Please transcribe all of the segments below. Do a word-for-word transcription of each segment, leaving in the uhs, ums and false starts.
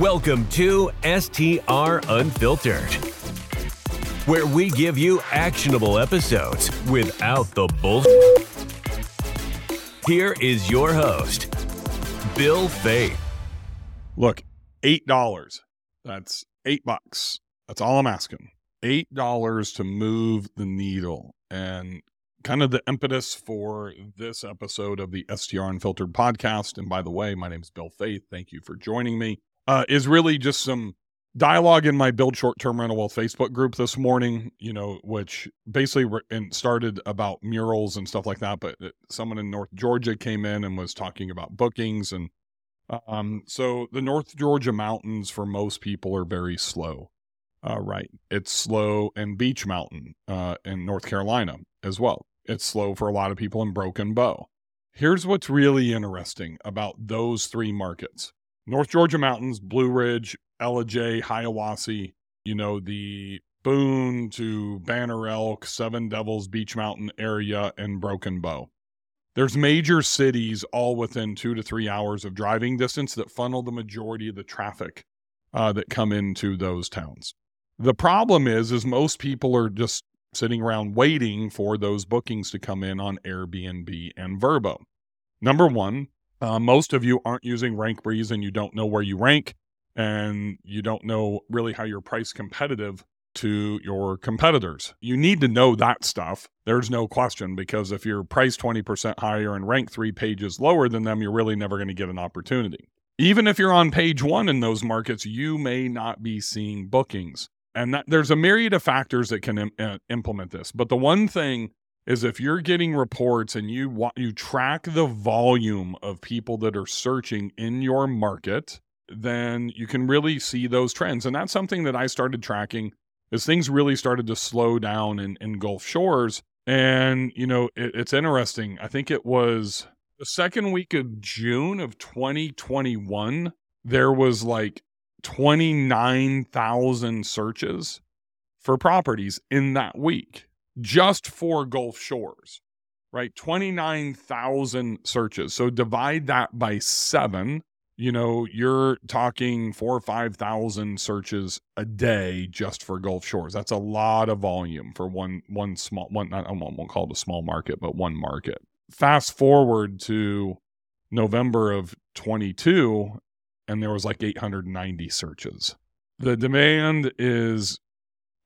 Welcome to S T R Unfiltered, where we give you actionable episodes without the bullshit. Here is your host, Bill Faith. Look, eight dollars. That's eight bucks. That's all I'm asking. eight dollars to move the needle. And kind of the impetus for this episode of the S T R Unfiltered podcast, and by the way, my name is Bill Faith. Thank you for joining me. Uh, is really just some dialogue in my Build Short-Term Rental Wealth Facebook group this morning, you know, which basically re- and started about murals and stuff like that. But someone in North Georgia came in and was talking about bookings. And um, so the North Georgia mountains for most people are very slow, uh, right? It's slow in Beach Mountain uh, in North Carolina as well. It's slow for a lot of people in Broken Bow. Here's what's really interesting about those three markets. North Georgia Mountains, Blue Ridge, L A J, Hiawassee, you know, the Boone to Banner Elk, Seven Devils, Beach Mountain area, and Broken Bow. There's major cities all within two to three hours of driving distance that funnel the majority of the traffic uh, that come into those towns. The problem is, is most people are just sitting around waiting for those bookings to come in on Airbnb and Vrbo. Number one, Uh, most of you aren't using Rank Breeze and you don't know where you rank and you don't know really how you're price competitive to your competitors. You need to know that stuff. There's no question, because if you're priced twenty percent higher and rank three pages lower than them, you're really never going to get an opportunity. Even if you're on page one in those markets, you may not be seeing bookings. And that, there's a myriad of factors that can im- uh, implement this. But the one thing is, if you're getting reports and you wa- you track the volume of people that are searching in your market, then you can really see those trends. And that's something that I started tracking as things really started to slow down in, in Gulf Shores. And, you know, it, it's interesting. I think it was the second week of June of twenty twenty-one, there was like twenty-nine thousand searches for properties in that week. Just for Gulf Shores, right? twenty-nine thousand searches. So divide that by seven, you know, you're talking four or five thousand searches a day just for Gulf Shores. That's a lot of volume for one, one small, one, not, I won't call it a small market, but one market. Fast forward to November of twenty-two, and there was like eight hundred ninety searches. The demand is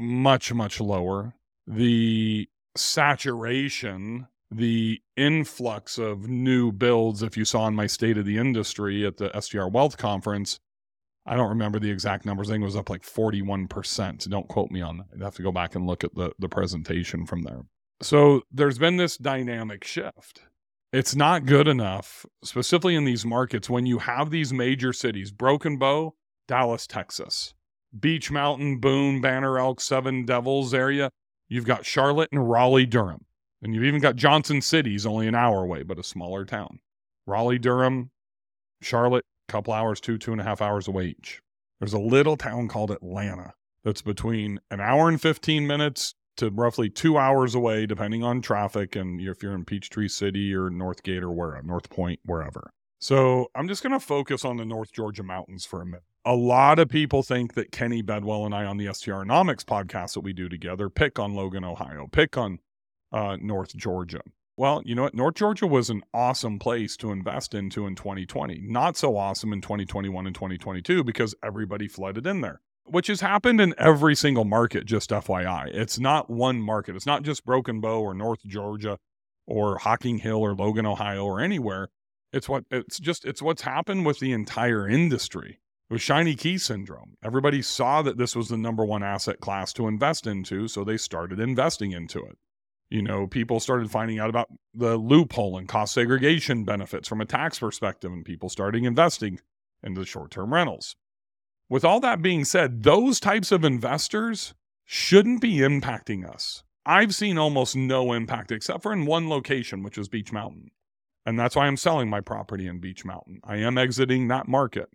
much, much lower. The saturation, the influx of new builds, if you saw in my State of the Industry at the S T R Wealth Conference, I don't remember the exact numbers. I think it was up like forty-one percent. Don't quote me on that. I'd have to go back and look at the, the presentation from there. So there's been this dynamic shift. It's not good enough, specifically in these markets, when you have these major cities, Broken Bow, Dallas, Texas, Beach Mountain, Boone, Banner Elk, Seven Devils area. You've got Charlotte and Raleigh-Durham, and you've even got Johnson City, only an hour away, but a smaller town. Raleigh-Durham, Charlotte, a couple hours, two, two and a half hours away each. There's a little town called Atlanta that's between an hour and fifteen minutes to roughly two hours away, depending on traffic, and if you're in Peachtree City or Northgate or wherever, North Point, wherever. So I'm just going to focus on the North Georgia Mountains for a minute. A lot of people think that Kenny Bedwell and I on the STRonomics podcast that we do together pick on Logan, Ohio, pick on uh, North Georgia. Well, you know what? North Georgia was an awesome place to invest into in twenty twenty. Not so awesome in twenty twenty-one and twenty twenty-two because everybody flooded in there, which has happened in every single market, just F Y I. It's not one market. It's not just Broken Bow or North Georgia or Hocking Hill or Logan, Ohio or anywhere. It's what it's just it's what's happened with the entire industry. It was shiny key syndrome. Everybody saw that this was the number one asset class to invest into, so they started investing into it. You know, people started finding out about the loophole and cost segregation benefits from a tax perspective, and people started investing into the short-term rentals. With all that being said, those types of investors shouldn't be impacting us. I've seen almost no impact except for in one location, which is Beach Mountain. And that's why I'm selling my property in Beach Mountain. I am exiting that market.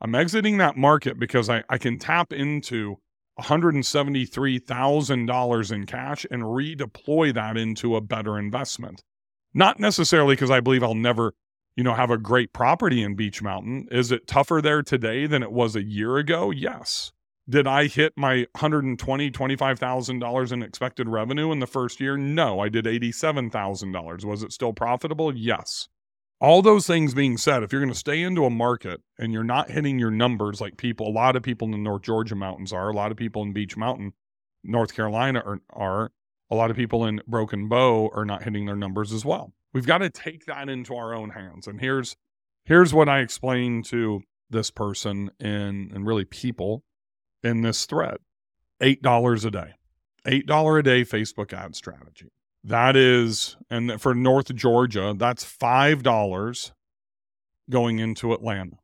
I'm exiting that market because I, I can tap into one hundred seventy-three thousand dollars in cash and redeploy that into a better investment. Not necessarily because I believe I'll never you know, have a great property in Beach Mountain. Is it tougher there today than it was a year ago? Yes. Did I hit my one hundred twenty thousand dollars, twenty-five thousand dollars in expected revenue in the first year? No, I did eighty-seven thousand dollars. Was it still profitable? Yes. All those things being said, if you're going to stay into a market and you're not hitting your numbers like people, a lot of people in the North Georgia Mountains are, a lot of people in Beach Mountain, North Carolina are, are a lot of people in Broken Bow are not hitting their numbers as well. We've got to take that into our own hands. And here's here's what I explained to this person and, and really people in this thread. eight dollars a day. eight dollars a day Facebook ad strategy. That is, and for North Georgia, that's five dollars going into Atlanta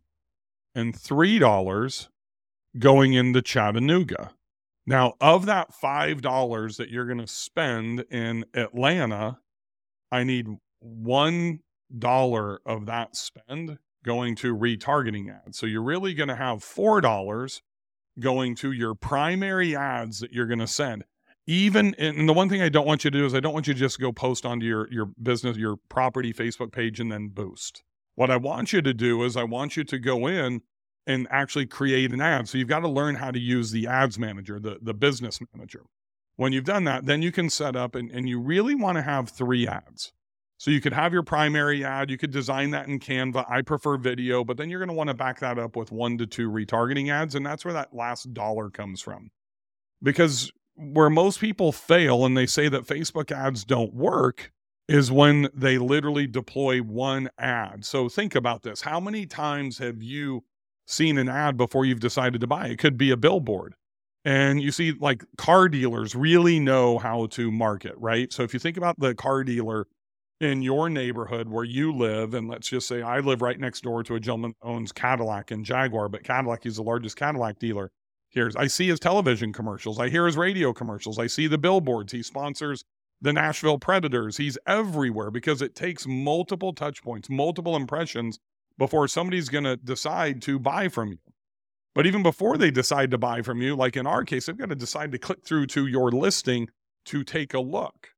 and three dollars going into Chattanooga. Now, of that five dollars that you're going to spend in Atlanta, I need one dollar of that spend going to retargeting ads. So you're really going to have four dollars going to your primary ads that you're going to send. Even, and the one thing I don't want you to do is I don't want you to just go post onto your, your business, your property Facebook page and then boost. What I want you to do is I want you to go in and actually create an ad. So you've got to learn how to use the ads manager, the, the business manager. When you've done that, then you can set up and, and you really want to have three ads. So you could have your primary ad, you could design that in Canva. I prefer video, but then you're going to want to back that up with one to two retargeting ads. And that's where that last dollar comes from. Because where most people fail and they say that Facebook ads don't work is when they literally deploy one ad. So think about this. How many times have you seen an ad before you've decided to buy? It could be a billboard. And you see, like, car dealers really know how to market, right? So if you think about the car dealer in your neighborhood where you live, and let's just say I live right next door to a gentleman that owns Cadillac and Jaguar, but Cadillac, he's the largest Cadillac dealer here. I see his television commercials. I hear his radio commercials. I see the billboards. He sponsors the Nashville Predators. He's everywhere because it takes multiple touch points, multiple impressions before somebody's going to decide to buy from you. But even before they decide to buy from you, like in our case, they've got to decide to click through to your listing to take a look.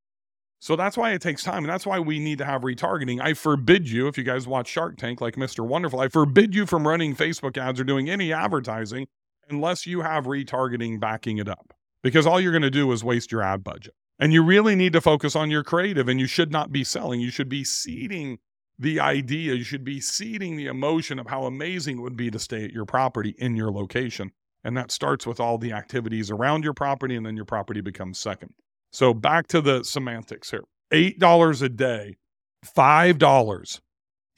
So that's why it takes time, and that's why we need to have retargeting. I forbid you, if you guys watch Shark Tank like Mister Wonderful, I forbid you from running Facebook ads or doing any advertising unless you have retargeting backing it up, because all you're going to do is waste your ad budget. And you really need to focus on your creative, and you should not be selling. You should be seeding the idea. You should be seeding the emotion of how amazing it would be to stay at your property in your location. And that starts with all the activities around your property, and then your property becomes second. So back to the semantics here. eight dollars a day, five dollars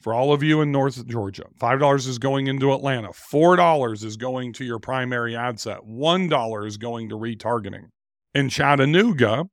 for all of you in North Georgia. five dollars is going into Atlanta. four dollars is going to your primary ad set. one dollar is going to retargeting. In Chattanooga,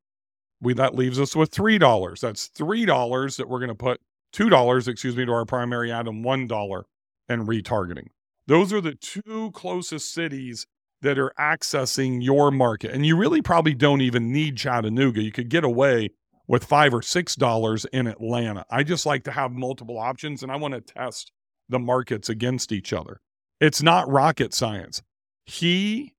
we, that leaves us with three dollars. That's three dollars that we're going to put, two dollars, excuse me, to our primary ad and one dollar in retargeting. Those are the two closest cities that are accessing your market. And you really probably don't even need Chattanooga. You could get away with five or six dollars in Atlanta. I just like to have multiple options, and I want to test the markets against each other. It's not rocket science. He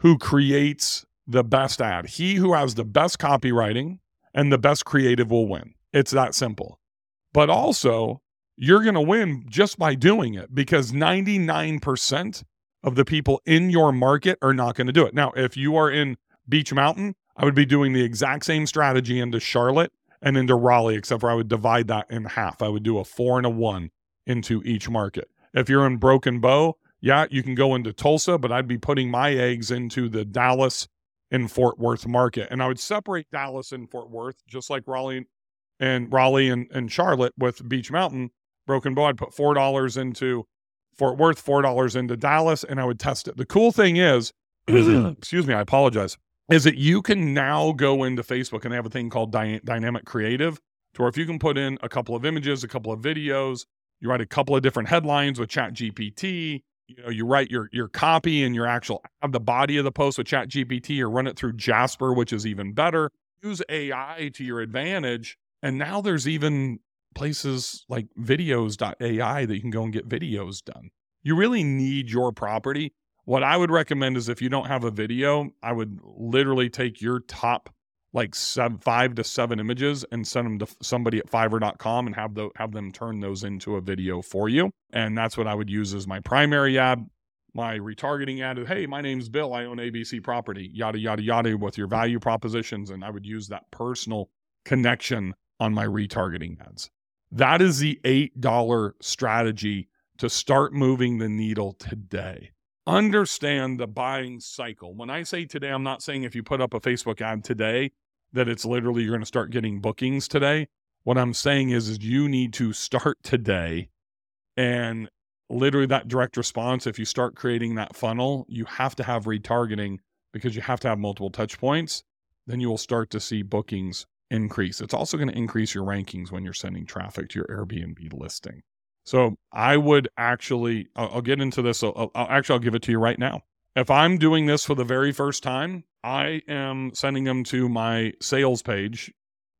who creates the best ad, he who has the best copywriting and the best creative will win. It's that simple. But also, you're going to win just by doing it, because ninety-nine percent of the people in your market are not going to do it. Now, if you are in Beach Mountain, I would be doing the exact same strategy into Charlotte and into Raleigh, except for I would divide that in half. I would do a four and a one into each market. If you're in Broken Bow, yeah, you can go into Tulsa, but I'd be putting my eggs into the Dallas and Fort Worth market. And I would separate Dallas and Fort Worth, just like Raleigh and Raleigh and, and Charlotte with Beach Mountain. Broken Bow, I'd put four dollars into Fort Worth, four dollars into Dallas, and I would test it. The cool thing is, excuse me, I apologize, is that you can now go into Facebook and they have a thing called dy- dynamic creative, to where if you can put in a couple of images, a couple of videos, you write a couple of different headlines with ChatGPT, you know, you write your your copy and your actual, have the body of the post with ChatGPT, or run it through Jasper, which is even better. Use A I to your advantage. And now there's even places like videos dot A I that you can go and get videos done. You really need your property. What I would recommend is if you don't have a video, I would literally take your top like seven, five to seven images and send them to somebody at Fiverr dot com and have the, have them turn those into a video for you. And that's what I would use as my primary ad. My retargeting ad is, hey, my name's Bill. I own A B C property, yada, yada, yada, with your value propositions. And I would use that personal connection on my retargeting ads. That is the eight dollar strategy to start moving the needle today. Understand the buying cycle. When I say today, I'm not saying if you put up a Facebook ad today that it's literally you're going to start getting bookings today. What I'm saying is, is you need to start today, and literally that direct response, if you start creating that funnel, you have to have retargeting because you have to have multiple touch points. Then you will start to see bookings increase. It's also going to increase your rankings when you're sending traffic to your Airbnb listing. So I would actually, I'll, I'll get into this. I'll, I'll, actually, I'll give it to you right now. If I'm doing this for the very first time, I am sending them to my sales page.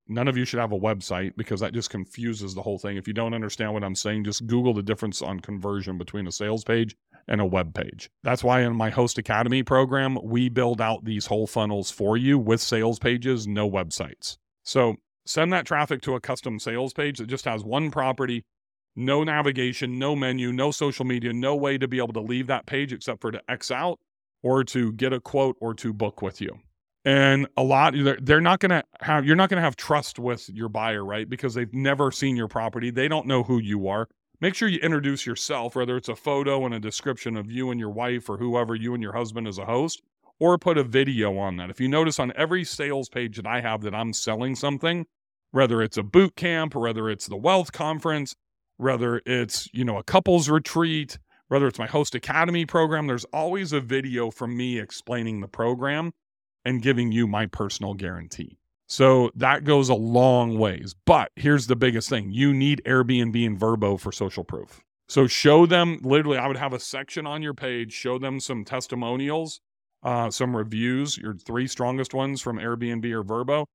None of you should have a website because that just confuses the whole thing. If you don't understand what I'm saying, just Google the difference on conversion between a sales page and a web page. That's why in my Host Academy program, we build out these whole funnels for you with sales pages, no websites. So send that traffic to a custom sales page that just has one property, no navigation, no menu, no social media, no way to be able to leave that page except for to X out or to get a quote or to book with you. And a lot, they're not going to have, you're not going to have trust with your buyer, right? Because they've never seen your property. They don't know who you are. Make sure you introduce yourself, whether it's a photo and a description of you and your wife or whoever, you and your husband as a host, or put a video on that. If you notice on every sales page that I have that I'm selling something, whether it's a boot camp, or whether it's the wealth conference, whether it's, you know, a couples retreat, whether it's my Host Academy program, there's always a video from me explaining the program and giving you my personal guarantee. So that goes a long ways. But here's the biggest thing. You need Airbnb and Vrbo for social proof. So show them, literally, I would have a section on your page, show them some testimonials, uh, some reviews, your three strongest ones from Airbnb or Vrbo.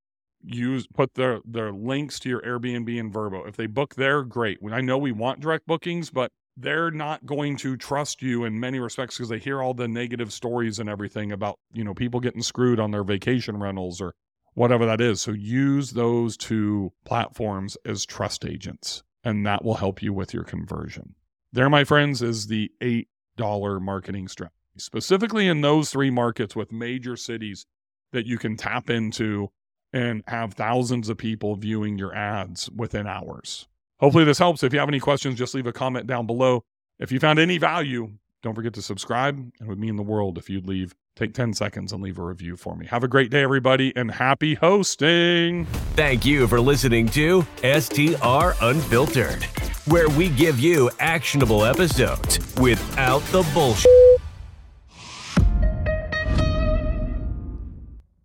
Use put their, their links to your Airbnb and Vrbo. If they book there, great. I know we want direct bookings, but they're not going to trust you in many respects because they hear all the negative stories and everything about, you know, people getting screwed on their vacation rentals or whatever that is. So use those two platforms as trust agents, and that will help you with your conversion. There, my friends, is the eight dollar marketing strategy, specifically in those three markets with major cities that you can tap into and have thousands of people viewing your ads within hours. Hopefully this helps. If you have any questions, just leave a comment down below. If you found any value, don't forget to subscribe. And it would mean the world if you'd leave, take ten seconds and leave a review for me. Have a great day, everybody, and happy hosting. Thank you for listening to S T R Unfiltered, where we give you actionable episodes without the bullshit.